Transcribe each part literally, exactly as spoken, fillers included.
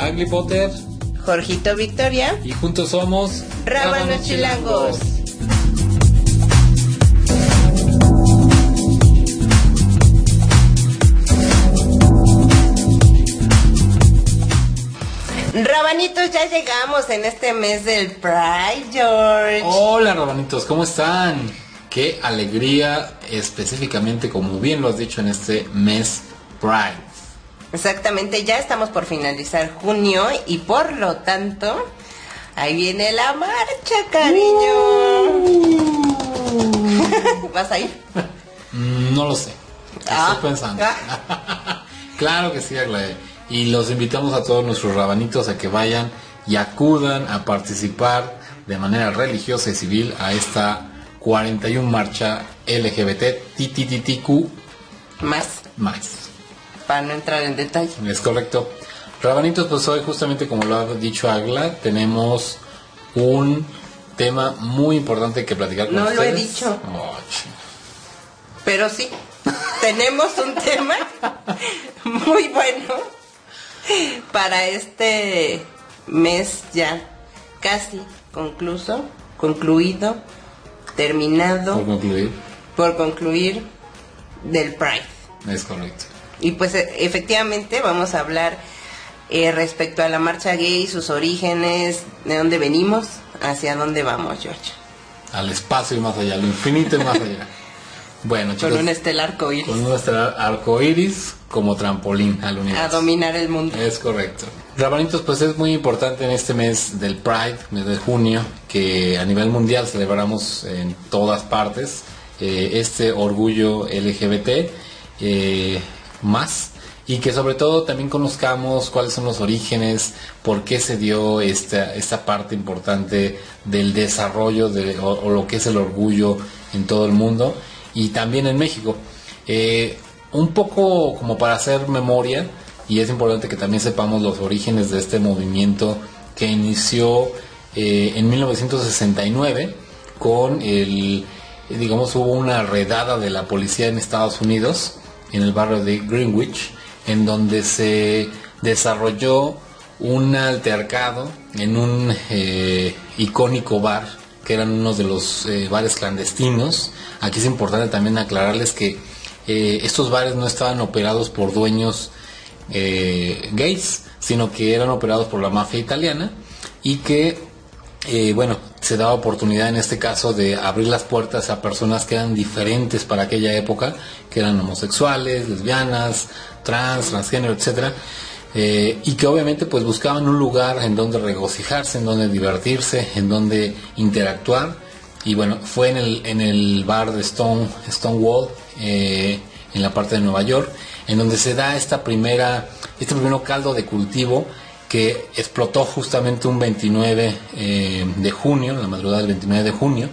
Angry Potter, Jorgito Victoria, y juntos somos Rabanos Chilangos. Rabanitos, ya llegamos en este mes del Pride, George. Hola, Rabanitos, ¿cómo están? Qué alegría, específicamente, como bien lo has dicho, en este mes Pride. Exactamente, ya estamos por finalizar junio y por lo tanto, ahí viene la marcha, cariño. Uh. ¿Vas a ir? No lo sé, ah. estoy pensando. Ah. Claro que sí, Aglaé. Y los invitamos a todos nuestros rabanitos a que vayan y acudan a participar de manera religiosa y civil a esta cuarenta y una marcha L G B T T T T Q más. Más. Para no entrar en detalle. Es correcto. Rabanitos, pues hoy justamente como lo ha dicho Agla, tenemos un tema muy importante que platicar con no ustedes. No lo he dicho. Oh, pero sí, tenemos un tema muy bueno. Para este mes ya casi concluso, concluido, terminado. Por concluir. Por concluir del Pride. Es correcto. Y pues efectivamente vamos a hablar eh, respecto a la marcha gay, sus orígenes, de dónde venimos, hacia dónde vamos, George. Al espacio y más allá, al infinito y más allá. Bueno, chicos, con un estelar arcoíris. Con un estelar arcoíris como trampolín al universo. A dominar el mundo. Es correcto. Rabanitos, pues es muy importante en este mes del Pride, mes de junio, que a nivel mundial celebramos en todas partes eh, este orgullo L G B T eh, más, y que sobre todo también conozcamos cuáles son los orígenes, por qué se dio esta, esta parte importante del desarrollo de, o, o lo que es el orgullo en todo el mundo. Y también en México, eh, un poco como para hacer memoria, y es importante que también sepamos los orígenes de este movimiento que inició eh, en mil novecientos sesenta y nueve con el, digamos, hubo una redada de la policía en Estados Unidos, en el barrio de Greenwich, en donde se desarrolló un altercado en un eh, icónico bar, que eran unos de los eh, bares clandestinos. Aquí es importante también aclararles que eh, estos bares no estaban operados por dueños eh, gays, sino que eran operados por la mafia italiana, y que, eh, bueno, se daba oportunidad en este caso de abrir las puertas a personas que eran diferentes para aquella época, que eran homosexuales, lesbianas, trans, transgénero, etcétera. Eh, y que obviamente pues buscaban un lugar en donde regocijarse, en donde divertirse, en donde interactuar. Y bueno, fue en el, en el bar de Stone Stonewall, eh, en la parte de Nueva York, en donde se da esta primera, este primer caldo de cultivo que explotó justamente un veintinueve eh, de junio, en la madrugada del veintinueve de junio.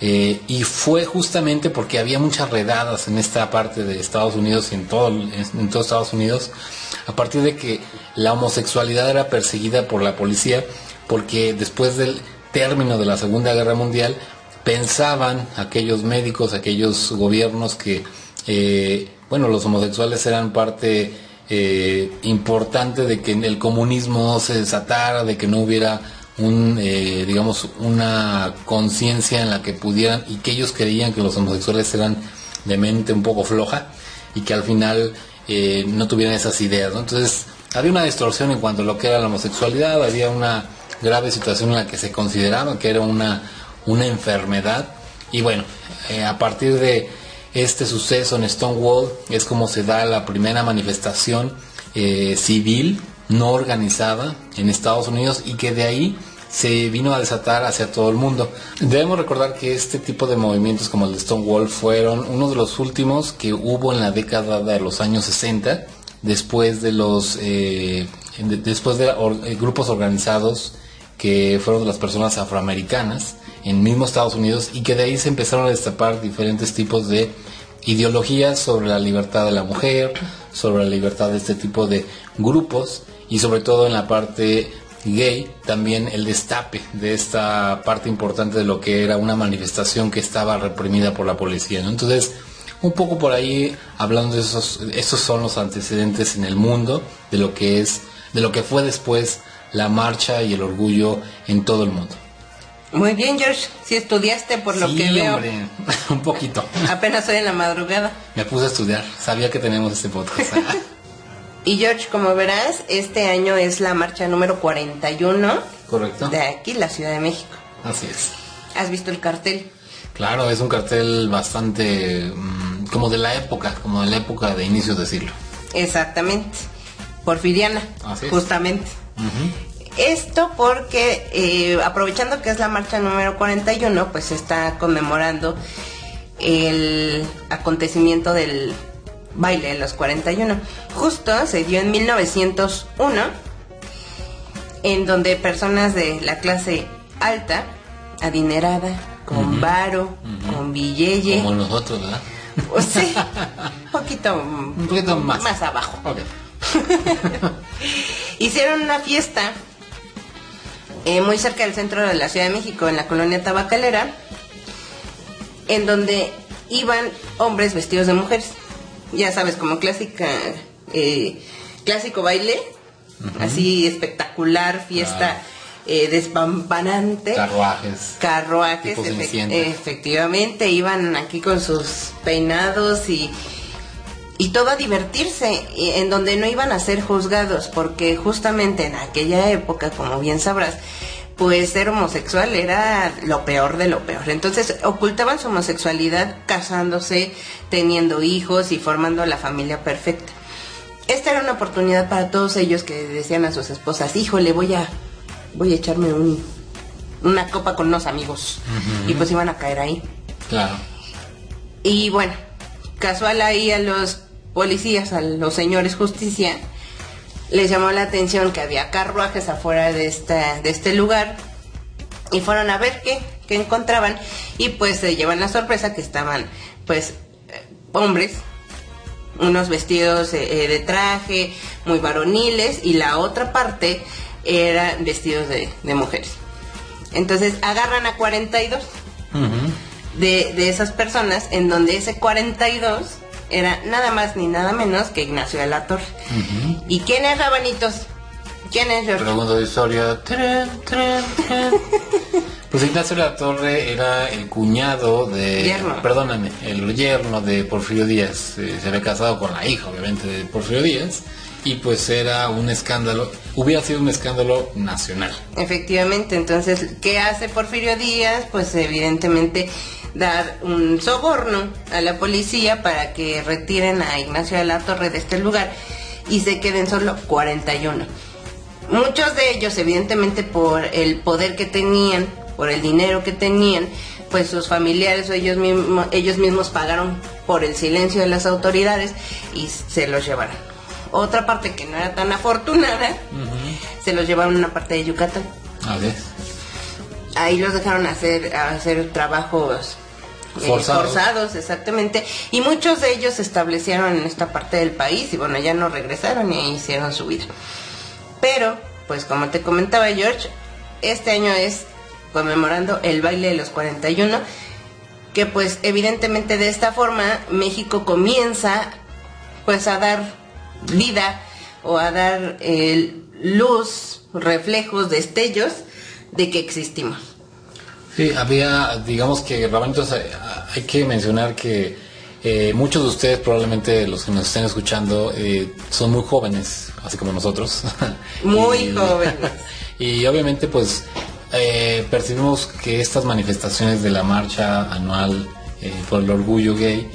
Eh, y fue justamente porque había muchas redadas en esta parte de Estados Unidos y en todo, en todo Estados Unidos, a partir de que la homosexualidad era perseguida por la policía, porque después del término de la Segunda Guerra Mundial pensaban aquellos médicos, aquellos gobiernos que eh, bueno, los homosexuales eran parte eh, importante de que el comunismo se desatara, de que no hubiera un eh, digamos una conciencia en la que pudieran, y que ellos creían que los homosexuales eran de mente un poco floja y que al final eh, no tuvieran esas ideas, ¿no? Entonces había una distorsión en cuanto a lo que era la homosexualidad, había una grave situación en la que se consideraba que era una, una enfermedad. Y bueno, eh, a partir de este suceso en Stonewall es como se da la primera manifestación eh, civil no organizada en Estados Unidos, y que de ahí se vino a desatar hacia todo el mundo. Debemos recordar que este tipo de movimientos como el de Stonewall fueron uno de los últimos que hubo en la década de los años sesenta, después de los eh, de, después de or, eh, grupos organizados que fueron de las personas afroamericanas en mismo Estados Unidos, y que de ahí se empezaron a destapar diferentes tipos de ideologías sobre la libertad de la mujer, sobre la libertad de este tipo de grupos. Y sobre todo en la parte gay, también el destape de esta parte importante de lo que era una manifestación que estaba reprimida por la policía, ¿no? Entonces, un poco por ahí, hablando de esos, esos son los antecedentes en el mundo de lo que es de lo que fue después la marcha y el orgullo en todo el mundo. Muy bien, George, si estudiaste por lo sí, que veo. Hombre, un poquito. Apenas hoy en la madrugada me puse a estudiar, sabía que tenemos este podcast. Y George, como verás, este año es la marcha número cuarenta y uno. Correcto. De aquí, la Ciudad de México. Así es. ¿Has visto el cartel? Claro, es un cartel bastante mmm, como de la época, como de la época de inicios de siglo. Exactamente, porfiriana. Así es. Justamente. Uh-huh. Esto porque, eh, aprovechando que es la marcha número cuarenta y uno, pues se está conmemorando el acontecimiento del baile de los cuarenta y uno. Justo se dio en mil novecientos uno, en donde personas de la clase alta, adinerada, con uh-huh. varo, uh-huh. con billete. Como nosotros, ¿verdad? Pues sí, un poquito, un poquito más. más abajo. Okay. Hicieron una fiesta. Eh, muy cerca del centro de la Ciudad de México, en la colonia Tabacalera, en donde iban hombres vestidos de mujeres, ya sabes, como clásica, eh, clásico baile, uh-huh. así espectacular, fiesta uh-huh. eh, despampanante, carruajes, carruajes, efect- efectivamente, iban aquí con sus peinados y, y todo a divertirse, en donde no iban a ser juzgados, porque justamente en aquella época, como bien sabrás, pues ser homosexual era lo peor de lo peor. Entonces ocultaban su homosexualidad casándose, teniendo hijos y formando la familia perfecta. Esta era una oportunidad para todos ellos que decían a sus esposas: híjole, voy a voy a echarme un, una copa con unos amigos. Uh-huh. Y pues iban a caer ahí. Claro. Y bueno, casual ahí a los policías, a los señores justicia, les llamó la atención que había carruajes afuera de esta de este lugar, y fueron a ver qué, qué encontraban, y pues se llevan la sorpresa que estaban pues hombres, unos vestidos eh, de traje muy varoniles, y la otra parte eran vestidos de, de mujeres. Entonces agarran a cuarenta y dos uh-huh. de, de esas personas, en donde ese cuarenta y dos era nada más ni nada menos que Ignacio de la Torre. Uh-huh. ¿Y quién es Rabanitos? ¿Quién es Jorge? Pregunta de historia. ¡Tarán, tarán, tarán! Pues Ignacio de la Torre era el cuñado de... Yerno. Perdóname, el yerno de Porfirio Díaz. Eh, se había casado con la hija, obviamente, de Porfirio Díaz. Y pues era un escándalo, hubiera sido un escándalo nacional. Efectivamente, entonces, ¿qué hace Porfirio Díaz? Pues evidentemente dar un soborno a la policía para que retiren a Ignacio de la Torre de este lugar y se queden solo cuarenta y uno. Muchos de ellos, evidentemente, por el poder que tenían, por el dinero que tenían, pues sus familiares o ellos mismos, ellos mismos pagaron por el silencio de las autoridades y se los llevaron. Otra parte que no era tan afortunada, uh-huh. se los llevaron a una parte de Yucatán. A ver. Ahí los dejaron hacer, hacer trabajos forzados. Eh, forzados, exactamente. Y muchos de ellos se establecieron en esta parte del país y bueno, ya no regresaron y ahí hicieron su vida. Pero, pues como te comentaba, George, este año es conmemorando el baile de los cuarenta y uno, que pues evidentemente de esta forma México comienza pues a dar vida o a dar eh, luz, reflejos, destellos de que existimos. Sí, había, digamos que Rabanitos, hay que mencionar que eh, muchos de ustedes, probablemente los que nos estén escuchando, eh, son muy jóvenes, así como nosotros. Muy y, jóvenes. Y obviamente pues eh, percibimos que estas manifestaciones de la marcha anual eh, por el orgullo gay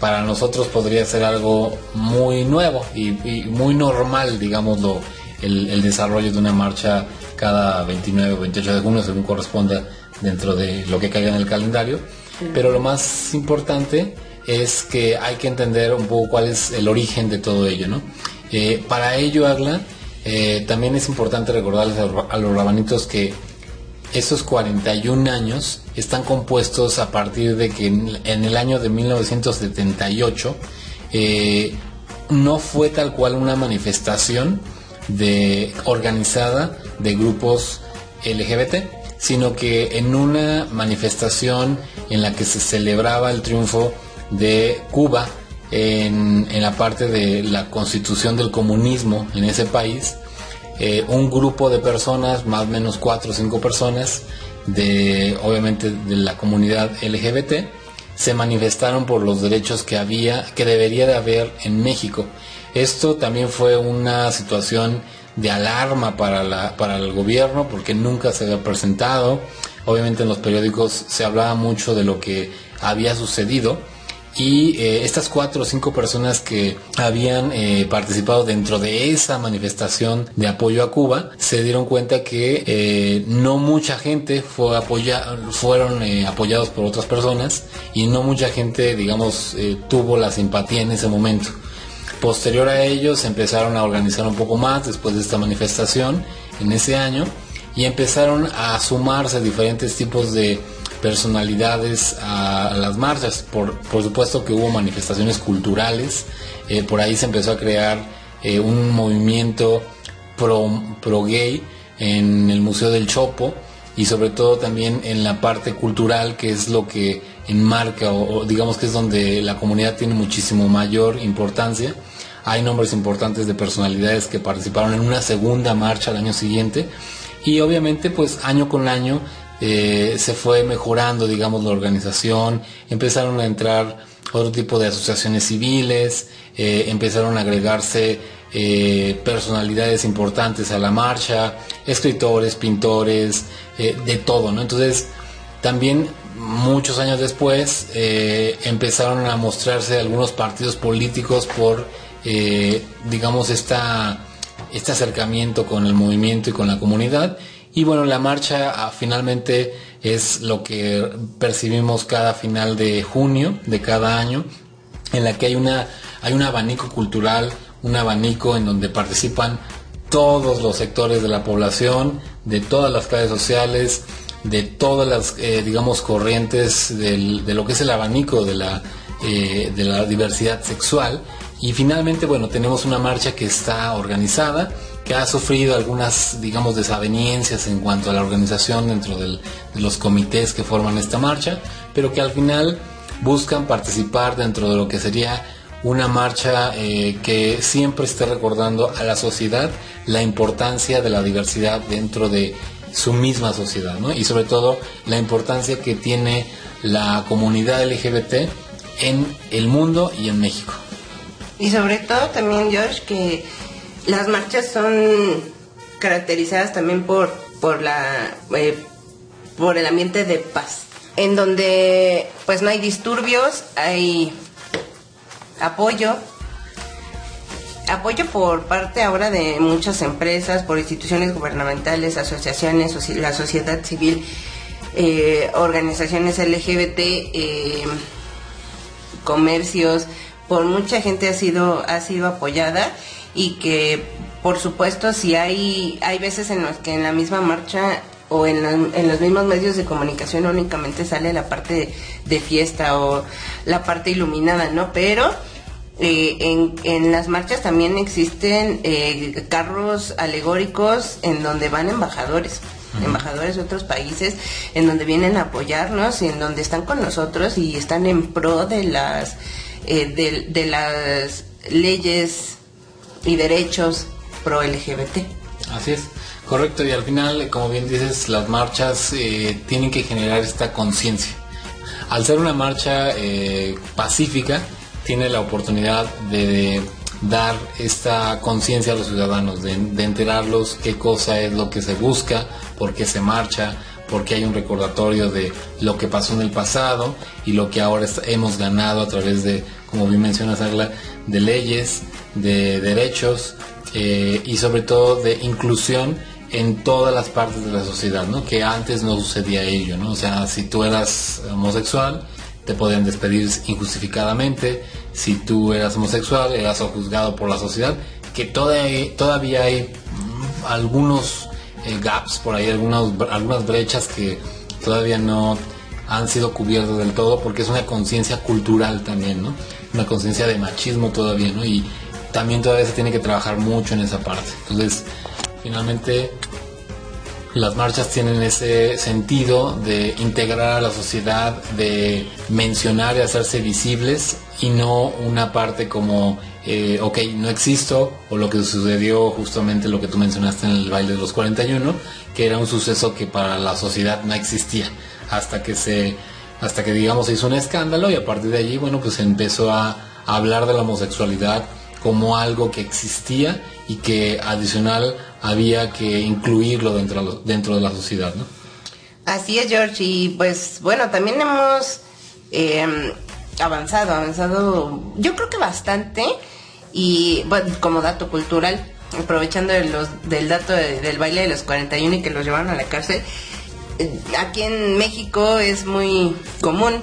para nosotros podría ser algo muy nuevo y, y muy normal, digámoslo, el, el desarrollo de una marcha cada veintinueve o veintiocho de junio, según corresponda dentro de lo que caiga en el calendario. Uh-huh. Pero lo más importante es que hay que entender un poco cuál es el origen de todo ello, ¿no? Eh, para ello, Agla, eh, también es importante recordarles a, a los rabanitos que esos cuarenta y un años están compuestos a partir de que en, en el año de mil novecientos setenta y ocho eh, no fue tal cual una manifestación de, organizada de grupos L G B T, sino que en una manifestación en la que se celebraba el triunfo de Cuba en, en la parte de la constitución del comunismo en ese país, eh, un grupo de personas, más o menos cuatro o cinco personas, de obviamente de la comunidad L G B T, se manifestaron por los derechos que había, que debería de haber en México. Esto también fue una situación de alarma para la, para el gobierno, porque nunca se había presentado. Obviamente en los periódicos se hablaba mucho de lo que había sucedido, y eh, estas cuatro o cinco personas que habían eh, participado dentro de esa manifestación de apoyo a Cuba se dieron cuenta que eh, no mucha gente fue apoya, fueron eh, apoyados por otras personas, y no mucha gente, digamos, eh, tuvo la simpatía en ese momento. Posterior a ellos empezaron a organizar un poco más después de esta manifestación en ese año, y empezaron a sumarse diferentes tipos de personalidades a las marchas. Por, por supuesto que hubo manifestaciones culturales, eh, por ahí se empezó a crear eh, un movimiento pro, pro gay en el Museo del Chopo, y sobre todo también en la parte cultural, que es lo que enmarca, o, o digamos que es donde la comunidad tiene muchísimo mayor importancia. Hay nombres importantes de personalidades que participaron en una segunda marcha al año siguiente, y obviamente pues año con año Eh, se fue mejorando, digamos, la organización. Empezaron a entrar otro tipo de asociaciones civiles, eh, empezaron a agregarse eh, personalidades importantes a la marcha, escritores, pintores, eh, de todo, ¿no? Entonces, también muchos años después eh, empezaron a mostrarse algunos partidos políticos por, eh, digamos, esta, este acercamiento con el movimiento y con la comunidad. Y bueno, la marcha ah, finalmente es lo que percibimos cada final de junio de cada año, en la que hay una hay un abanico cultural, un abanico en donde participan todos los sectores de la población, de todas las clases sociales, de todas las, eh, digamos, corrientes del, de lo que es el abanico de la, eh, de la diversidad sexual. Y finalmente, bueno, tenemos una marcha que está organizada, que ha sufrido algunas, digamos, desavenencias en cuanto a la organización dentro del, de los comités que forman esta marcha, pero que al final buscan participar dentro de lo que sería una marcha eh, que siempre esté recordando a la sociedad la importancia de la diversidad dentro de su misma sociedad, ¿no? Y sobre todo la importancia que tiene la comunidad L G B T en el mundo y en México. Y sobre todo también, George, que las marchas son caracterizadas también por por la eh, por el ambiente de paz, en donde pues no hay disturbios, hay apoyo apoyo por parte ahora de muchas empresas, por instituciones gubernamentales, asociaciones, la sociedad civil, eh, organizaciones L G B T, eh, comercios. Por mucha gente ha sido ha sido apoyada. Y que, por supuesto, si hay hay veces en los que en la misma marcha o en, la, en los mismos medios de comunicación únicamente sale la parte de, de fiesta o la parte iluminada, ¿no? Pero eh, en, en las marchas también existen eh, carros alegóricos en donde van embajadores, uh-huh. embajadores de otros países, en donde vienen a apoyarnos, en donde están con nosotros y están en pro de las, eh, de, de las leyes y derechos pro L G B T. Así es, correcto. Y al final, como bien dices, las marchas eh, tienen que generar esta conciencia. Al ser una marcha eh, pacífica, tiene la oportunidad de, de dar esta conciencia a los ciudadanos, de, de enterarlos qué cosa es lo que se busca, por qué se marcha, porque hay un recordatorio de lo que pasó en el pasado y lo que ahora hemos ganado a través de, como bien mencionas, Agla, de leyes, de derechos, eh, y sobre todo de inclusión en todas las partes de la sociedad, ¿no? Que antes no sucedía ello, ¿no? O sea, si tú eras homosexual, te podían despedir injustificadamente. Si tú eras homosexual, eras juzgado por la sociedad, que todavía, todavía hay algunos eh, gaps por ahí, algunas, algunas brechas que todavía no han sido cubiertas del todo, porque es una conciencia cultural también, ¿no? Una conciencia de machismo todavía, ¿no? Y también todavía se tiene que trabajar mucho en esa parte. Entonces, finalmente, las marchas tienen ese sentido de integrar a la sociedad, de mencionar y hacerse visibles, y no una parte como eh, ok, no existo, o lo que sucedió justamente lo que tú mencionaste en el baile de los cuarenta y uno, que era un suceso que para la sociedad no existía, hasta que se, hasta que digamos se hizo un escándalo, y a partir de allí, bueno, pues empezó a, a hablar de la homosexualidad como algo que existía y que adicional había que incluirlo dentro, dentro de la sociedad, ¿no? Así es, George, y pues bueno, también hemos eh, avanzado, avanzado yo creo que bastante, y bueno, como dato cultural, aprovechando de los, del dato de, del baile de los cuarenta y uno y que los llevaron a la cárcel, eh, aquí en México es muy común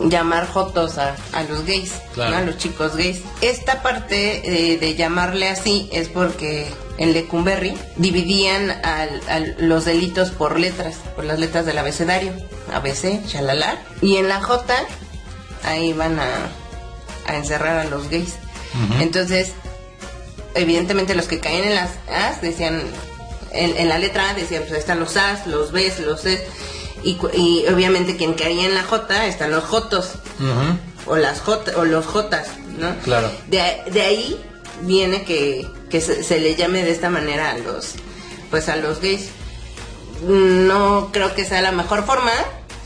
llamar jotos a, a los gays, claro, ¿no? A los chicos gays. Esta parte eh, de llamarle así es porque en Lecumberri dividían al, al, los delitos por letras, por las letras del abecedario, A B C, shalala, y en la J ahí van a, a encerrar a los gays. Uh-huh. Entonces, evidentemente los que caían en las A's decían, en, en la letra A decían, pues ahí están los A's, los B's, los C's, y, y obviamente quien caía en la J están los Jotos, uh-huh, o las J, o los Jotas, ¿no? Claro. De, de ahí viene que, que se, se le llame de esta manera a los, pues a los gays. No creo que sea la mejor forma.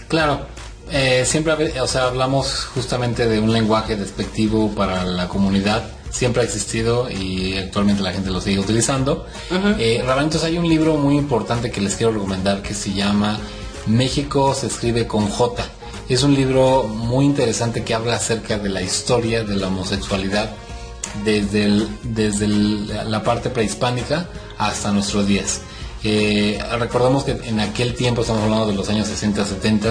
Claro. Eh, siempre, o sea, hablamos justamente de un lenguaje despectivo para la comunidad. Siempre ha existido y actualmente la gente lo sigue utilizando. Uh-huh. eh, Rabanitos, hay un libro muy importante que les quiero recomendar que se llama México se escribe con J. Es un libro muy interesante que habla acerca de la historia de la homosexualidad desde, el, desde el, la parte prehispánica hasta nuestros días. Eh, recordemos que en aquel tiempo, estamos hablando de los años sesenta, setenta,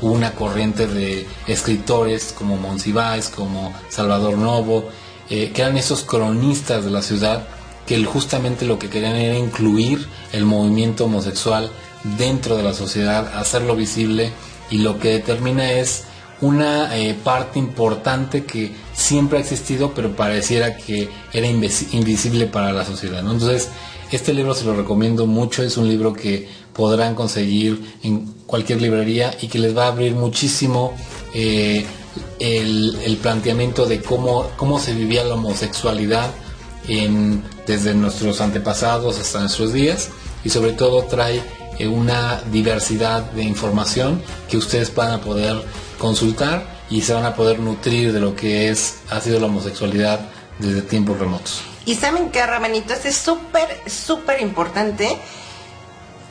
hubo una corriente de escritores como Monsiváis, como Salvador Novo, eh, que eran esos cronistas de la ciudad que justamente lo que querían era incluir el movimiento homosexual dentro de la sociedad, hacerlo visible, y lo que determina es una eh, parte importante que siempre ha existido, pero pareciera que era invisible para la sociedad, ¿no? Entonces, este libro se lo recomiendo mucho, es un libro que podrán conseguir en cualquier librería y que les va a abrir muchísimo eh, el, el planteamiento de cómo, cómo se vivía la homosexualidad en, desde nuestros antepasados hasta nuestros días, y sobre todo trae eh, una diversidad de información que ustedes van a poder consultar y se van a poder nutrir de lo que es, ha sido la homosexualidad desde tiempos remotos. Y saben que, Rabanitos, es súper, súper importante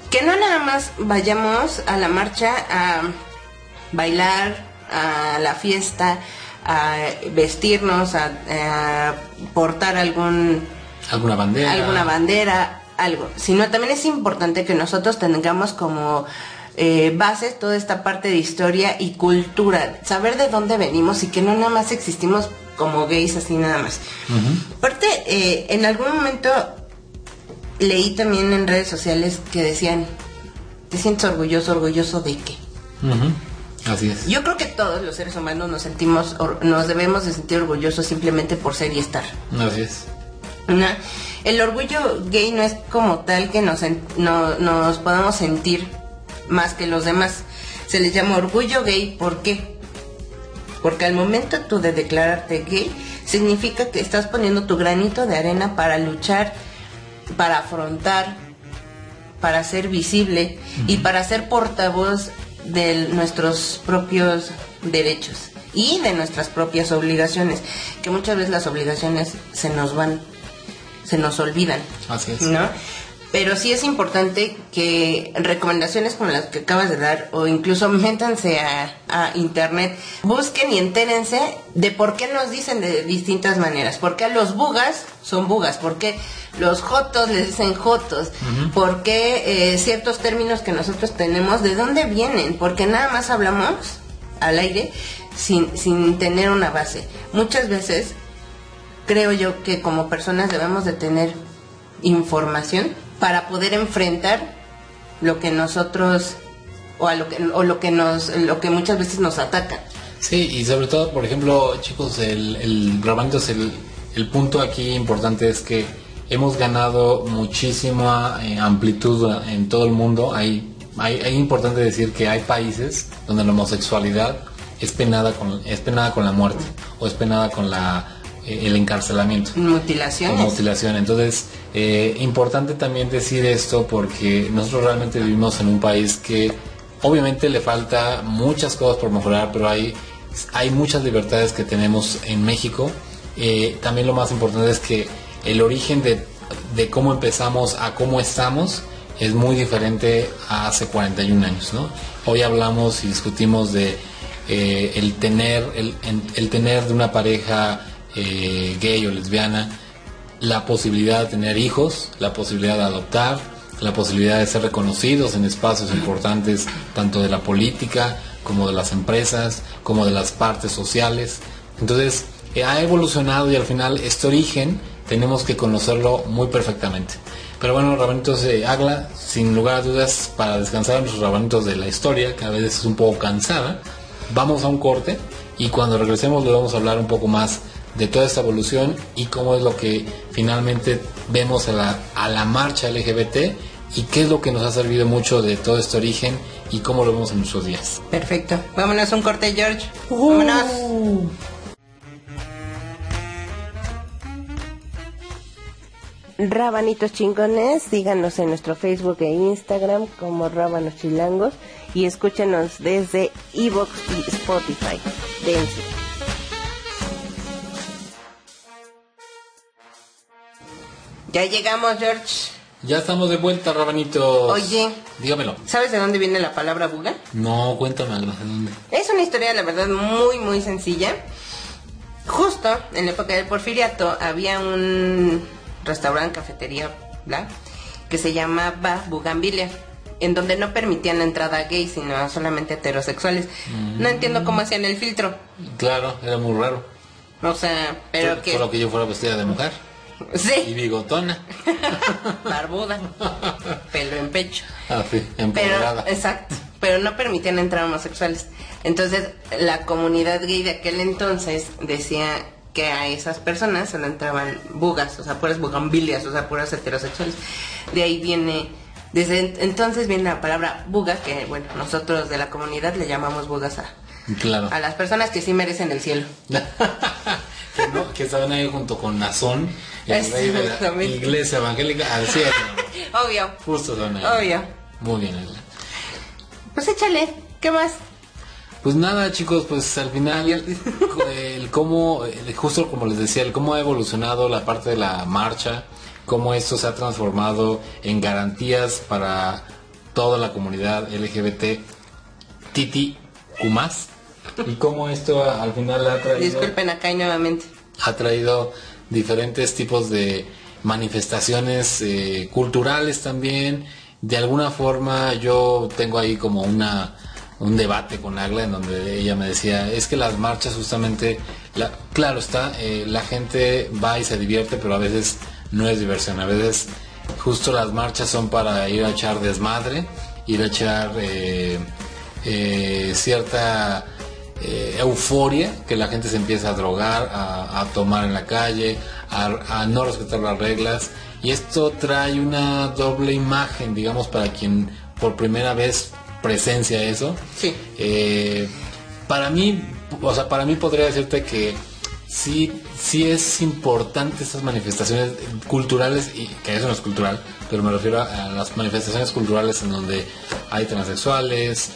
que no nada más vayamos a la marcha a bailar, a la fiesta, a vestirnos, a, a portar algún alguna bandera, alguna bandera, algo, sino también es importante que nosotros tengamos como eh, bases toda esta parte de historia y cultura, saber de dónde venimos y que no nada más existimos como gays así nada más. Uh-huh. Aparte, eh, en algún momento leí también en redes sociales que decían, ¿te sientes orgulloso, orgulloso de qué? Uh-huh. Así es. Yo creo que todos los seres humanos nos sentimos, or, nos debemos de sentir orgullosos simplemente por ser y estar. Así es. ¿No? El orgullo gay no es como tal que nos, no, nos podamos sentir más que los demás. Se les llama orgullo gay, ¿por qué? Porque al momento tú de declararte gay, significa que estás poniendo tu granito de arena para luchar, para afrontar, para ser visible, uh-huh, y para ser portavoz de nuestros propios derechos y de nuestras propias obligaciones, que muchas veces las obligaciones se nos van, se nos olvidan. Así es. ¿No? Pero sí es importante que recomendaciones como las que acabas de dar, o incluso métanse a, a internet, busquen y entérense de por qué nos dicen de distintas maneras. ¿Por qué los bugas son bugas? ¿Por qué los jotos les dicen jotos? Uh-huh. ¿Por qué eh, ciertos términos que nosotros tenemos, de dónde vienen? Porque nada más hablamos al aire sin, sin tener una base. Muchas veces creo yo que como personas debemos de tener información para poder enfrentar lo que nosotros o a lo que o lo que nos lo que muchas veces nos ataca. Sí, y sobre todo, por ejemplo, chicos, el el Rabanitos, el el punto aquí importante es que hemos ganado muchísima eh, amplitud en todo el mundo. Hay hay hay importante decir que hay países donde la homosexualidad es penada con es penada con la muerte o es penada con la eh, el encarcelamiento. Mutilaciones. O mutilación. Entonces, eh, importante también decir esto porque nosotros realmente vivimos en un país que obviamente le falta muchas cosas por mejorar, pero hay, hay muchas libertades que tenemos en México. Eh, también lo más importante es que el origen de, de cómo empezamos a cómo estamos es muy diferente a hace cuarenta y un años, ¿no? Hoy hablamos y discutimos de eh, el tener el, el tener de una pareja eh, gay o lesbiana, la posibilidad de tener hijos, la posibilidad de adoptar, la posibilidad de ser reconocidos en espacios importantes tanto de la política como de las empresas, como de las partes sociales. Entonces, eh, ha evolucionado y al final este origen tenemos que conocerlo muy perfectamente. Pero bueno, Rabanitos de Agla, sin lugar a dudas, para descansar a nuestros Rabanitos de la historia, que a veces es un poco cansada, vamos a un corte y cuando regresemos le vamos a hablar un poco más de toda esta evolución y cómo es lo que finalmente vemos a la, a la marcha L G B T y qué es lo que nos ha servido mucho de todo este origen y cómo lo vemos en nuestros días. Perfecto. Vámonos a un corte, George. Uh-huh. Vámonos. Rabanitos chingones, síganos en nuestro Facebook e Instagram como Rabanos Chilangos y escúchenos desde iVoox y Spotify. Dense. Ya llegamos, George. Ya estamos de vuelta, Rabanitos. Oye, dígamelo. ¿Sabes de dónde viene la palabra buga? No, cuéntame, ¿de dónde? Es una historia, la verdad, muy, muy sencilla. Justo en la época del Porfiriato había un restaurante, cafetería, bla, que se llamaba Bugambilia, en donde no permitían la entrada gay, sino solamente heterosexuales. Mm. No entiendo cómo hacían el filtro. Claro, era muy raro. O sea, pero por, que... Por lo que yo fuera vestida de mujer. Sí. Y bigotona. Barbuda. Pelo en pecho. Ah, sí, empoderada. Pero, exacto, pero no permitían entrar homosexuales. Entonces, la comunidad gay de aquel entonces decía que a esas personas se le entraban bugas, o sea, puras bugambilias, o sea, puras heterosexuales. De ahí viene, desde entonces viene la palabra buga, que bueno, nosotros de la comunidad le llamamos bugas a, claro, a las personas que sí merecen el cielo. Que, no, que saben ahí junto con Nazón, el rey de la iglesia evangélica, al cielo. Obvio. Justo son ahí. Obvio. Muy bien, Elena. Pues échale, ¿qué más? Pues nada, chicos, pues al final el cómo, el, justo como les decía, el cómo ha evolucionado la parte de la marcha, cómo esto se ha transformado en garantías para toda la comunidad L G B T Titi Kumás, y cómo esto al final ha traído... Disculpen acá y nuevamente. Ha traído diferentes tipos de manifestaciones eh, culturales también. De alguna forma yo tengo ahí como una... un debate con Agla en donde ella me decía, es que las marchas justamente, la, claro está, eh, la gente va y se divierte, pero a veces no es diversión, a veces justo las marchas son para ir a echar desmadre, ir a echar eh, eh, cierta eh, euforia, que la gente se empieza a drogar, a, a tomar en la calle, a, a no respetar las reglas, y esto trae una doble imagen, digamos, para quien por primera vez presencia eso. Sí. Eh, para mí, o sea, para mí podría decirte que sí, sí es importante estas manifestaciones culturales, y que eso no es cultural, pero me refiero a, a las manifestaciones culturales en donde hay transexuales,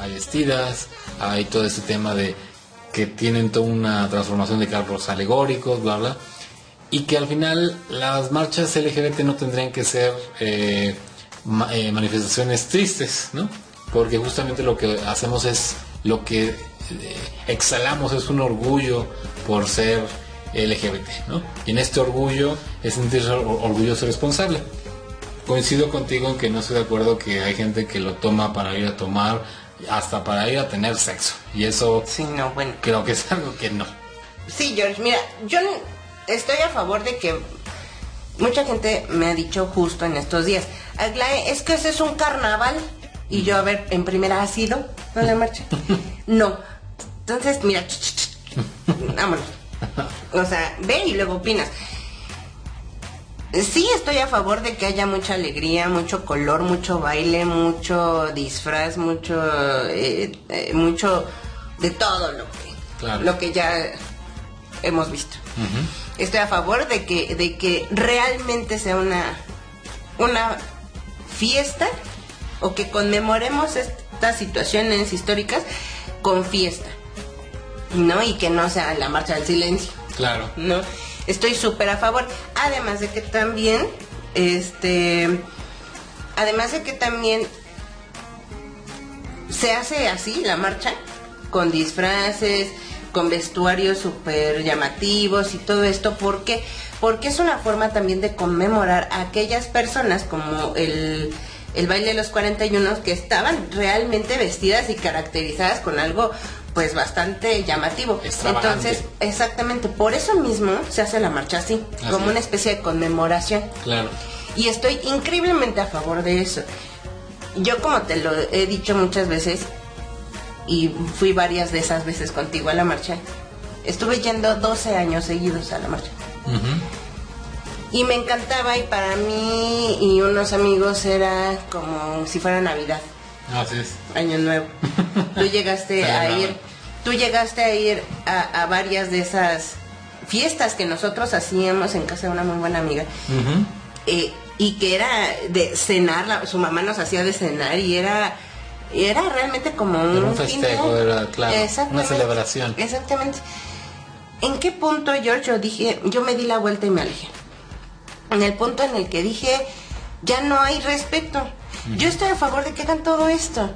hay vestidas, hay todo este tema de que tienen toda una transformación de carros alegóricos, bla, bla, y que al final las marchas L G B T no tendrían que ser eh, ma- eh, manifestaciones tristes, ¿no? Porque justamente lo que hacemos es, lo que eh, exhalamos es un orgullo por ser L G B T, ¿no? Y en este orgullo es sentirse orgulloso y responsable. Coincido contigo en que no estoy de acuerdo que hay gente que lo toma para ir a tomar, hasta para ir a tener sexo. Y eso sí, no, bueno, creo que es algo que no. Sí, George, mira, yo estoy a favor de que mucha gente me ha dicho justo en estos días, Aglaé, es que ese es un carnaval. Y yo, a ver, en primera, ¿ha sido? ¿No la marcha? No. Entonces, mira, vámonos. O sea, ve y luego opinas. Sí, estoy a favor de que haya mucha alegría, mucho color, mucho baile, mucho disfraz, mucho, eh, eh, mucho de todo lo que, claro, lo que ya hemos visto. Uh-huh. Estoy a favor de que, de que realmente sea una, una fiesta, o que conmemoremos estas situaciones históricas con fiesta, ¿no? Y que no sea la marcha del silencio. Claro. ¿No? Estoy súper a favor. Además de que también, este, además de que también se hace así la marcha, con disfraces, con vestuarios súper llamativos y todo esto. ¿Por qué? Porque es una forma también de conmemorar a aquellas personas como el, el baile de los cuarenta y uno, que estaban realmente vestidas y caracterizadas con algo pues bastante llamativo. Entonces, exactamente, por eso mismo se hace la marcha así, así como es. Una especie de conmemoración. Claro. Y estoy increíblemente a favor de eso. Yo, como te lo he dicho muchas veces, y fui varias de esas veces contigo a la marcha, estuve yendo doce años seguidos a la marcha. Uh-huh. Y me encantaba, y para mí y unos amigos era como si fuera Navidad. Así es. Año Nuevo. Tú llegaste a ir, tú llegaste a ir a, a varias de esas fiestas que nosotros hacíamos en casa de una muy buena amiga. Uh-huh. eh, y que era de cenar, la, su mamá nos hacía de cenar, y era, era realmente como un, era un festejo, era, claro, una celebración. Exactamente. ¿En qué punto, George? Yo dije, yo me di la vuelta y me alejé. En el punto en el que dije, ya no hay respeto. Uh-huh. Yo estoy a favor de que hagan todo esto.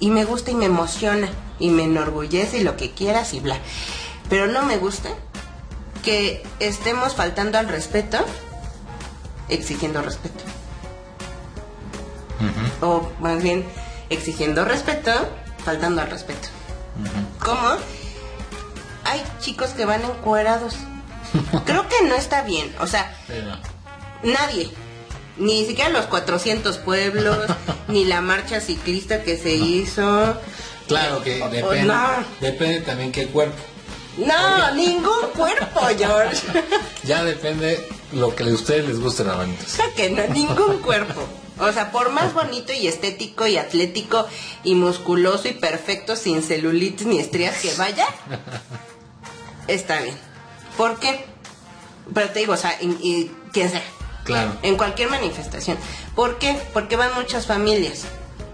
Y me gusta y me emociona y me enorgullece y lo que quieras y bla. Pero no me gusta que estemos faltando al respeto exigiendo respeto. Uh-huh. O más bien, exigiendo respeto, faltando al respeto. Uh-huh. ¿Cómo? Hay chicos que van encuerados. Creo que no está bien. O sea, pero... nadie, ni siquiera los cuatrocientos pueblos, ni la marcha ciclista que se hizo. Claro que o, depende, o no. Depende también qué cuerpo. No, oye, ningún cuerpo, George. Ya depende lo que a ustedes les guste, Rabanitos. Creo que no, ningún cuerpo. O sea, por más bonito y estético y atlético y musculoso y perfecto, sin celulitis ni estrías que vaya, está bien. ¿Por qué? Pero te digo, o sea, y, y quién sea. Claro. En cualquier manifestación. ¿Por qué? Porque van muchas familias.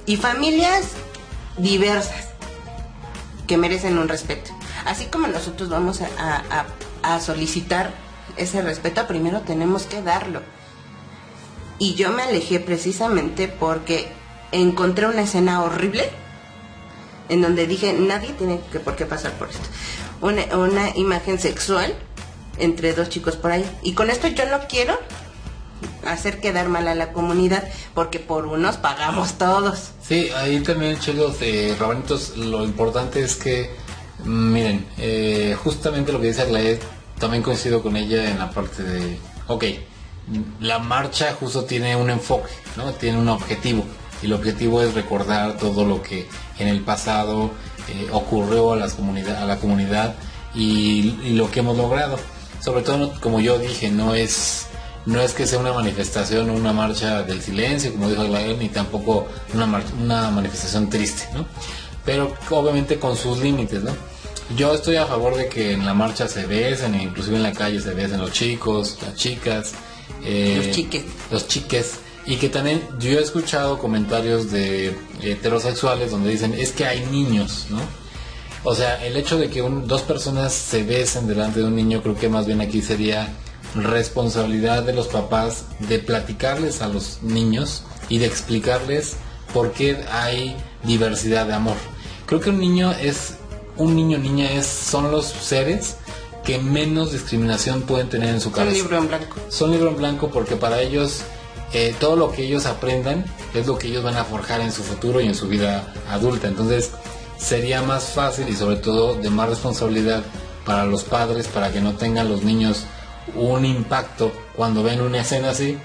Y familias diversas, que merecen un respeto. Así como nosotros vamos a, a, a, a solicitar ese respeto, primero tenemos que darlo. Y yo me alejé precisamente porque encontré una escena horrible en donde dije, nadie tiene que por qué pasar por esto. Una, una imagen sexual entre dos chicos por ahí. Y con esto yo no quiero hacer quedar mal a la comunidad, porque por unos pagamos todos. Sí, ahí también, chicos, eh, Rabanitos, lo importante es que, miren, eh, justamente lo que dice Aglaé, también coincido con ella en la parte de, ok, la marcha justo tiene un enfoque, ¿no? Tiene un objetivo, y el objetivo es recordar todo lo que en el pasado eh, ocurrió a, las comunidad, a la comunidad y, y lo que hemos logrado. Sobre todo, como yo dije, no es, no es que sea una manifestación o una marcha del silencio, como dijo Aglaé, ni tampoco una, mar, una manifestación triste, ¿no? Pero obviamente con sus límites, ¿no? Yo estoy a favor de que en la marcha se besen, inclusive en la calle se besen los chicos, las chicas. Eh, los chiques. Los chiques. Y que también yo he escuchado comentarios de heterosexuales donde dicen, es que hay niños, ¿no? O sea, el hecho de que un, dos personas se besen delante de un niño, creo que más bien aquí sería responsabilidad de los papás de platicarles a los niños y de explicarles por qué hay diversidad de amor. Creo que un niño es, un niño niña es, son los seres que menos discriminación pueden tener en su cabeza. Son libro en blanco. Son libro en blanco, porque para ellos eh, todo lo que ellos aprendan es lo que ellos van a forjar en su futuro y en su vida adulta. Entonces sería más fácil y sobre todo de más responsabilidad para los padres, para que no tengan los niños un impacto cuando ven una escena así,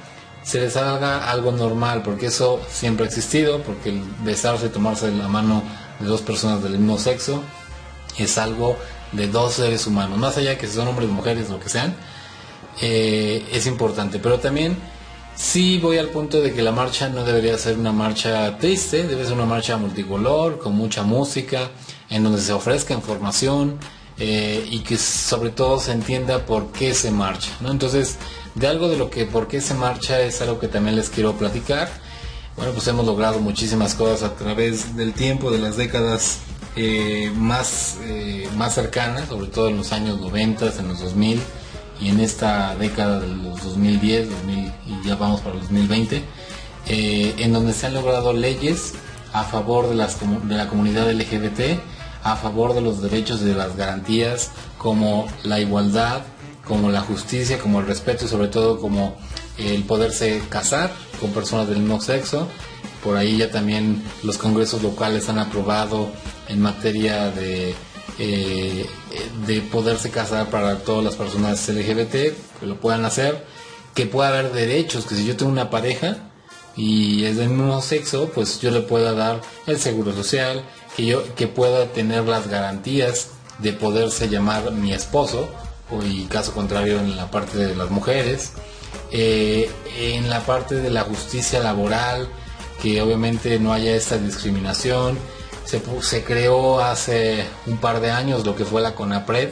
se les haga algo normal, porque eso siempre ha existido, porque el besarse y tomarse la mano de dos personas del mismo sexo es algo de dos seres humanos, más allá de que son hombres, mujeres, lo que sean, eh, es importante. Pero también sí voy al punto de que la marcha no debería ser una marcha triste, debe ser una marcha multicolor, con mucha música, en donde se ofrezca información, eh, y que sobre todo se entienda por qué se marcha, ¿no? Entonces, de algo de lo que por qué se marcha es algo que también les quiero platicar. Bueno, pues hemos logrado muchísimas cosas a través del tiempo, de las décadas eh, más, eh, más cercanas, sobre todo en los años noventa, en los dos mil y en esta década de los dos mil diez, dos mil, y ya vamos para el dos mil veinte, eh, en donde se han logrado leyes a favor de, las, de la comunidad L G B T, a favor de los derechos y de las garantías, como la igualdad, como la justicia, como el respeto y sobre todo como el poderse casar con personas del mismo sexo. Por ahí ya también los congresos locales han aprobado en materia de eh, de poderse casar para todas las personas L G B T, que lo puedan hacer, que pueda haber derechos, que si yo tengo una pareja y es del mismo sexo, pues yo le pueda dar el seguro social, que yo que pueda tener las garantías de poderse llamar mi esposo, y caso contrario en la parte de las mujeres. Eh, en la parte de la justicia laboral, que obviamente no haya esta discriminación, se, se creó hace un par de años lo que fue la CONAPRED,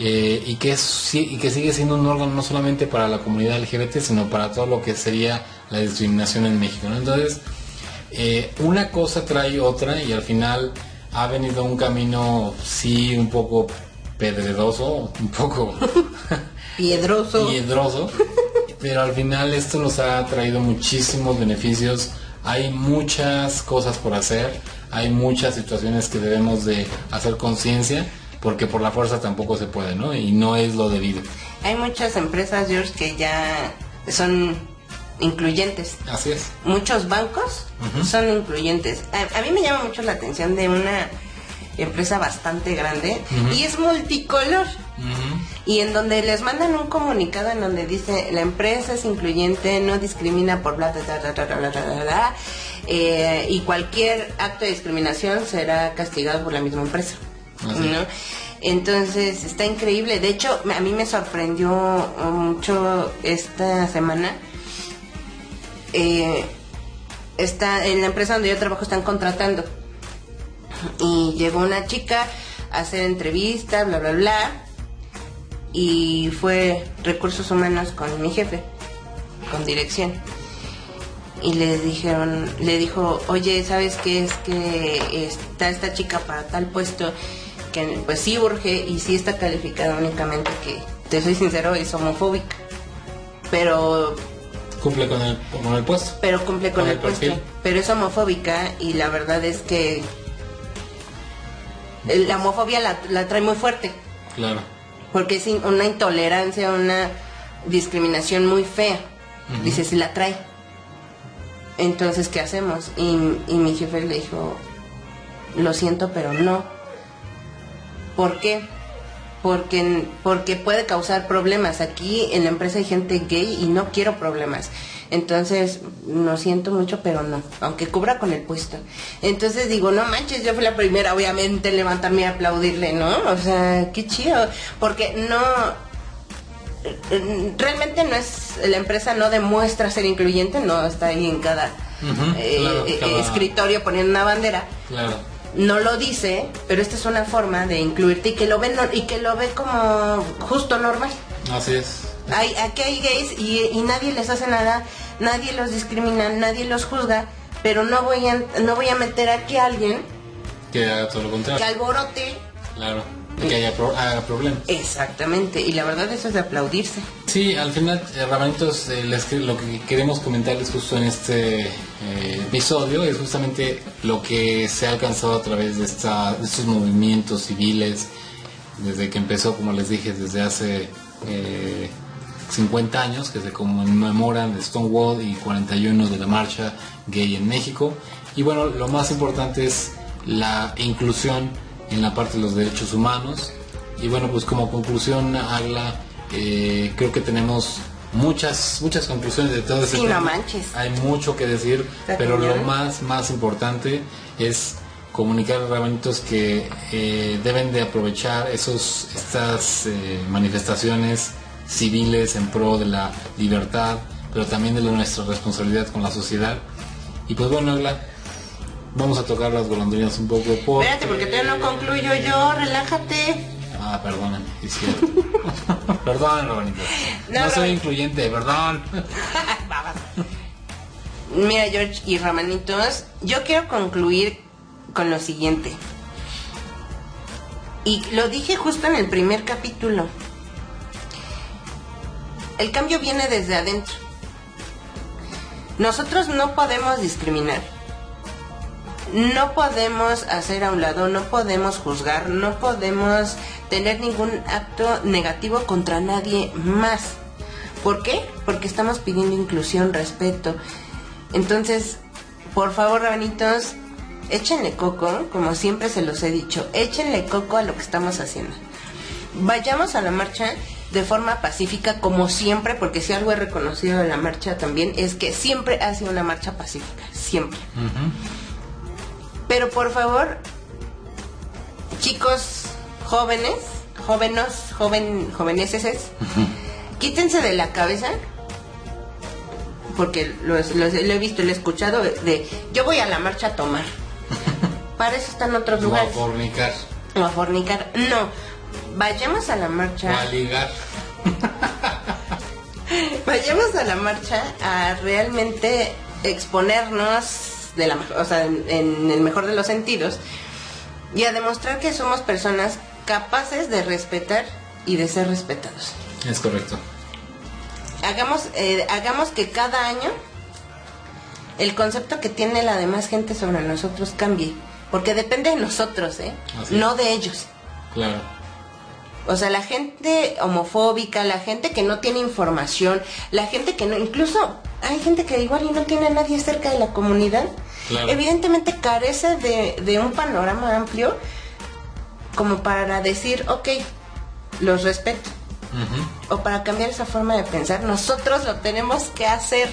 eh, y, que es, y que sigue siendo un órgano no solamente para la comunidad L G B T, sino para todo lo que sería la discriminación en México, ¿no? Entonces, eh, una cosa trae otra y al final ha venido un camino, sí, un poco pedregoso, un poco piedroso, piedroso. Pero al final esto nos ha traído muchísimos beneficios. Hay muchas cosas por hacer, hay muchas situaciones que debemos de hacer conciencia, porque por la fuerza tampoco se puede, ¿no? Y no es lo debido. Hay muchas empresas, George, que ya son incluyentes. Así es. Muchos bancos uh-huh. son incluyentes. A, a mí me llama mucho la atención de una empresa bastante grande uh-huh. y es multicolor. Uh-huh. Y en donde les mandan un comunicado en donde dice: la empresa es incluyente, no discrimina por bla, bla, bla, bla, bla, bla, bla, bla, eh, y cualquier acto de discriminación será castigado por la misma empresa, ¿no? Entonces está increíble. De hecho, a mí me sorprendió mucho esta semana. Eh, está en la empresa donde yo trabajo, están contratando, y llegó una chica a hacer entrevista, bla, bla, bla. Y fue recursos humanos con mi jefe, con dirección. Y les dijeron, le dijo: oye, ¿sabes qué? Es que está esta chica para tal puesto que pues sí urge y sí está calificada, únicamente que, te soy sincero, es homofóbica. Pero cumple con el, con el puesto. Pero cumple con, con el, el puesto. Pero es homofóbica y la verdad es que la homofobia la, la trae muy fuerte. Claro. Porque es una intolerancia, una discriminación muy fea. Uh-huh. Dice, si la trae. Entonces, ¿qué hacemos? Y, y mi jefe le dijo: lo siento, pero no. ¿Por qué? Porque, porque puede causar problemas. Aquí en la empresa hay gente gay y no quiero problemas. Entonces, lo siento mucho, pero no. Aunque cubra con el puesto. Entonces digo, no manches, yo fui la primera, obviamente, levantarme y aplaudirle, ¿no? O sea, qué chido. Porque no... Realmente no es... La empresa no demuestra ser incluyente, no está ahí en cada, uh-huh, eh, claro, eh, cada... escritorio poniendo una bandera. Claro. No lo dice, pero esta es una forma de incluirte y que lo ve, no, y que lo ve como justo normal. Así es. Hay, aquí hay gays y, y nadie les hace nada, nadie los discrimina, nadie los juzga, pero no voy a, no voy a meter aquí a alguien que haga todo lo contrario, que alborote, claro, que haya, pro, haga problemas. Exactamente, y la verdad eso es de aplaudirse. Sí, al final, eh, Rabanitos, eh, les, lo que queremos comentarles justo en este eh, episodio es justamente lo que se ha alcanzado a través de, esta, de estos movimientos civiles, desde que empezó, como les dije, desde hace... Eh, cincuenta años que se conmemoran de Stonewall y cuarenta y uno de la marcha gay en México. Y bueno, lo más importante es la inclusión en la parte de los derechos humanos. Y bueno, pues como conclusión, Agla, eh, creo que tenemos muchas muchas conclusiones de todo esto. Sí, no manches. Hay mucho que decir, pero genial. Lo más más importante es comunicar a Rabanitos que eh, deben de aprovechar esos estas eh, manifestaciones civiles en pro de la libertad, pero también de nuestra responsabilidad con la sociedad. Y pues bueno, Agla, vamos a tocar las golondrinas un poco. Por... Espérate, porque todavía no concluyo yo, relájate. Ah, perdonen, es cierto. Perdón, Roberto. No, no soy incluyente, perdón. Mira, George y Ramanitos, yo quiero concluir con lo siguiente. Y lo dije justo en el primer capítulo. El cambio viene desde adentro. Nosotros no podemos discriminar. No podemos hacer a un lado, no podemos juzgar, no podemos tener ningún acto negativo contra nadie más. ¿Por qué? Porque estamos pidiendo inclusión, respeto. Entonces, por favor, Rabanitos, échenle coco, como siempre se los he dicho, échenle coco a lo que estamos haciendo. Vayamos a la marcha de forma pacífica, como siempre, porque si algo he reconocido en la marcha también es que siempre ha sido una marcha pacífica, siempre. Uh-huh. Pero por favor, chicos jóvenes, jóvenos, joven, joveneses, uh-huh, quítense de la cabeza, porque los, los, lo he visto, lo he escuchado, de yo voy a la marcha a tomar. Para eso están otros lugares. O a fornicar. O a fornicar, no. Vayamos a la marcha. A ligar. Vayamos a la marcha a realmente exponernos de la, o sea, en, en el mejor de los sentidos, y a demostrar que somos personas capaces de respetar y de ser respetados. Es correcto. Hagamos, eh, hagamos que cada año el concepto que tiene la demás gente sobre nosotros cambie, porque depende de nosotros, ¿eh? No de ellos. Claro. O sea, la gente homofóbica, la gente que no tiene información, la gente que no... Incluso hay gente que igual y no tiene a nadie cerca de la comunidad. Claro. Evidentemente carece de, de un panorama amplio como para decir, ok, los respeto. Uh-huh. O para cambiar esa forma de pensar. Nosotros lo tenemos que hacer.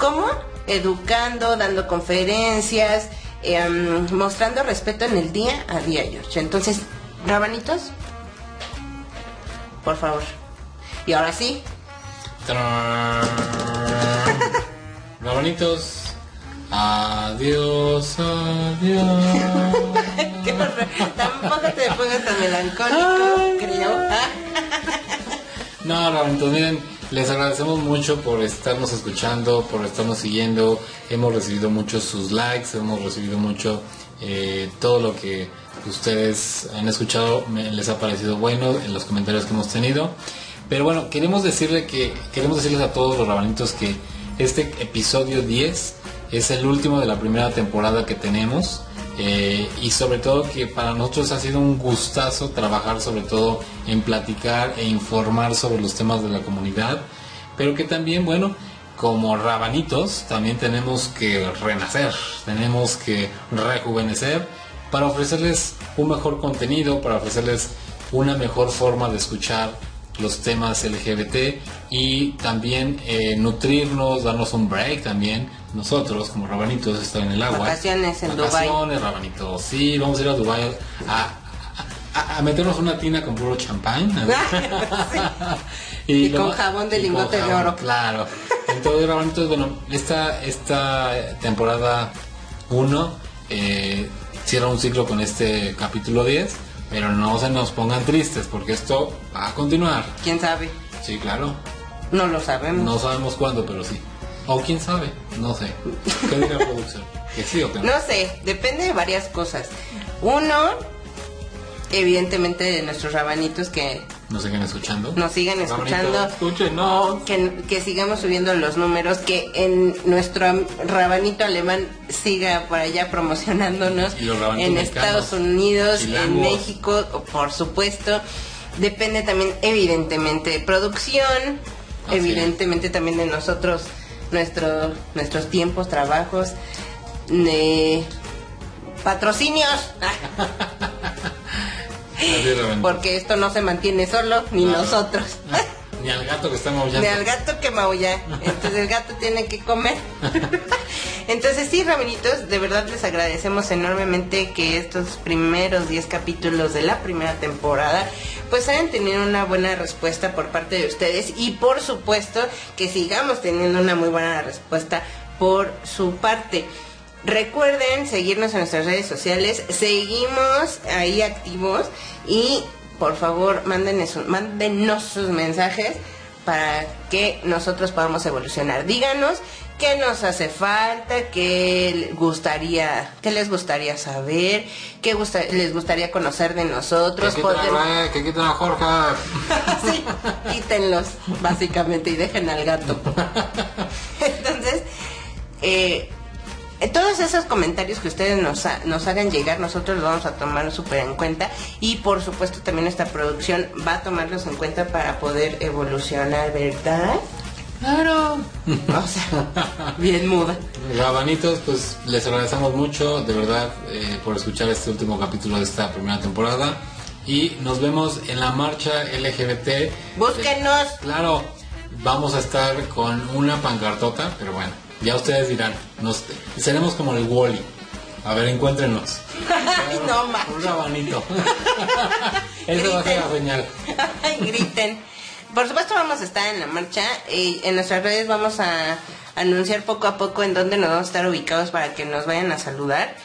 ¿Cómo? Educando, dando conferencias, eh, mostrando respeto en el día a día, George. Entonces... Rabanitos, por favor. Y ahora sí. Rabanitos, adiós, adiós. Qué horror. Tampoco te pongas tan melancólico, creo. No, Rabanitos, miren, les agradecemos mucho por estarnos escuchando, por estarnos siguiendo. Hemos recibido muchos sus likes, hemos recibido mucho eh, todo lo que ustedes han escuchado, me, les ha parecido bueno en los comentarios que hemos tenido. Pero bueno, queremos decirle que queremos decirles a todos los rabanitos que este episodio diez es el último de la primera temporada que tenemos, eh, y sobre todo que para nosotros ha sido un gustazo trabajar sobre todo en platicar e informar sobre los temas de la comunidad, pero que también, bueno, como rabanitos también tenemos que renacer, tenemos que rejuvenecer para ofrecerles un mejor contenido, para ofrecerles una mejor forma de escuchar los temas L G B T y también eh, nutrirnos, darnos un break también. Nosotros, como rabanitos, estamos en el agua. Vacaciones en Dubái. Vacaciones, rabanitos. Sí, vamos a ir a Dubái a, a, a meternos una tina con puro champán. y y lo, con jabón de y lingote con jabón, de oro. Claro. Entonces, rabanitos, bueno, esta, esta temporada uno... Eh, cierra un ciclo con este capítulo diez, pero no se nos pongan tristes porque esto va a continuar. ¿Quién sabe? Sí, claro. No lo sabemos. No sabemos cuándo, pero sí. O quién sabe, no sé. ¿Qué dice la producción? ¿Que sí o que no? No sé, depende de varias cosas. Uno, evidentemente de nuestros rabanitos que... Nos sigan escuchando. Nos sigan escuchando. Escúchenos. Que, que sigamos subiendo los números, que en nuestro rabanito alemán siga por allá promocionándonos en Estados Unidos, chilangos, en México, por supuesto. Depende también, evidentemente, de producción, ah, evidentemente sí, también de nosotros, nuestro, nuestros tiempos, trabajos, eh, patrocinios. Porque esto no se mantiene solo, ni claro, nosotros. Ni al gato que está maullando. Ni al gato que maulla. Entonces el gato tiene que comer. Entonces sí, rabanitos, de verdad les agradecemos enormemente que estos primeros diez capítulos de la primera temporada pues hayan tenido una buena respuesta por parte de ustedes, y por supuesto que sigamos teniendo una muy buena respuesta por su parte. Recuerden seguirnos en nuestras redes sociales. Seguimos ahí activos. Y por favor, mándenos, mándenos sus mensajes para que nosotros podamos evolucionar. Díganos qué nos hace falta, qué gustaría, qué les gustaría saber, qué gusta, les gustaría conocer de nosotros. Que quiten a, eh, que quiten a Jorge. Sí, quítenlos, básicamente, y dejen al gato. Entonces, eh, todos esos comentarios que ustedes nos, ha, nos hagan llegar, nosotros los vamos a tomar súper en cuenta. Y por supuesto también esta producción va a tomarlos en cuenta para poder evolucionar, ¿verdad? Claro. O sea, bien muda. Rabanitos, pues les agradecemos mucho, de verdad, eh, por escuchar este último capítulo de esta primera temporada. Y nos vemos en la marcha L G B T. ¡Búsquenos! Eh, claro, vamos a estar con una pancartota, pero bueno. Ya ustedes dirán, nos, seremos como el Wall-E. A ver, encuéntrenos. Ay, no, un, macho. Un rabanito. Eso va a ser la señal. Ay, griten. Por supuesto vamos a estar en la marcha. Y en nuestras redes vamos a anunciar poco a poco en dónde nos vamos a estar ubicados para que nos vayan a saludar,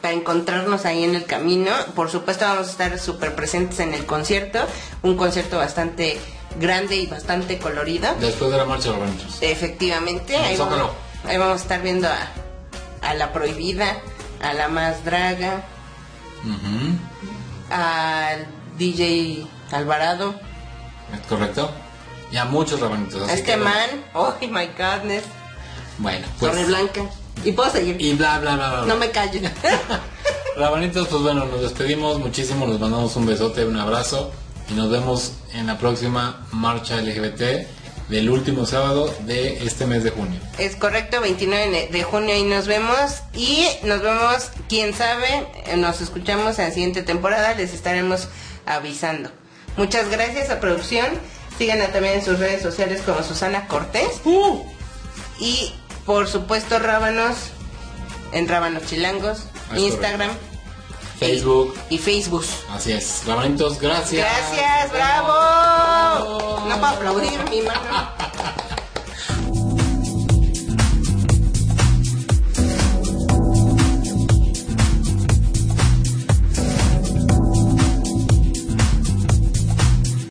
para encontrarnos ahí en el camino. Por supuesto vamos a estar súper presentes en el concierto. Un concierto bastante grande y bastante colorido. Después de la marcha de los eventos. Efectivamente. Ahí vamos. Ahí vamos a estar viendo a, a La Prohibida, a La Más Draga, uh-huh, al D J Alvarado. ¿Es correcto? Y a muchos rabanitos. Este que man, lo... oh my goodness. Bueno, pues... Torre Blanca. Y puedo seguir. Y bla, bla, bla, bla. No me callo. Rabanitos, pues bueno, nos despedimos muchísimo, nos mandamos un besote, un abrazo. Y nos vemos en la próxima marcha L G B T. Del último sábado de este mes de junio. Es correcto, veintinueve de junio. Ahí nos vemos. Y nos vemos, quién sabe. Nos escuchamos en la siguiente temporada. Les estaremos avisando. Muchas gracias a producción. Síganla también en sus redes sociales como Susana Cortés. uh. Y por supuesto Rábanos, en Rábanos Chilangos, es Instagram, correcto. Facebook y, y Facebook. Así es, Rabanitos, gracias. Gracias, bravo. bravo. No para aplaudir, mi mano.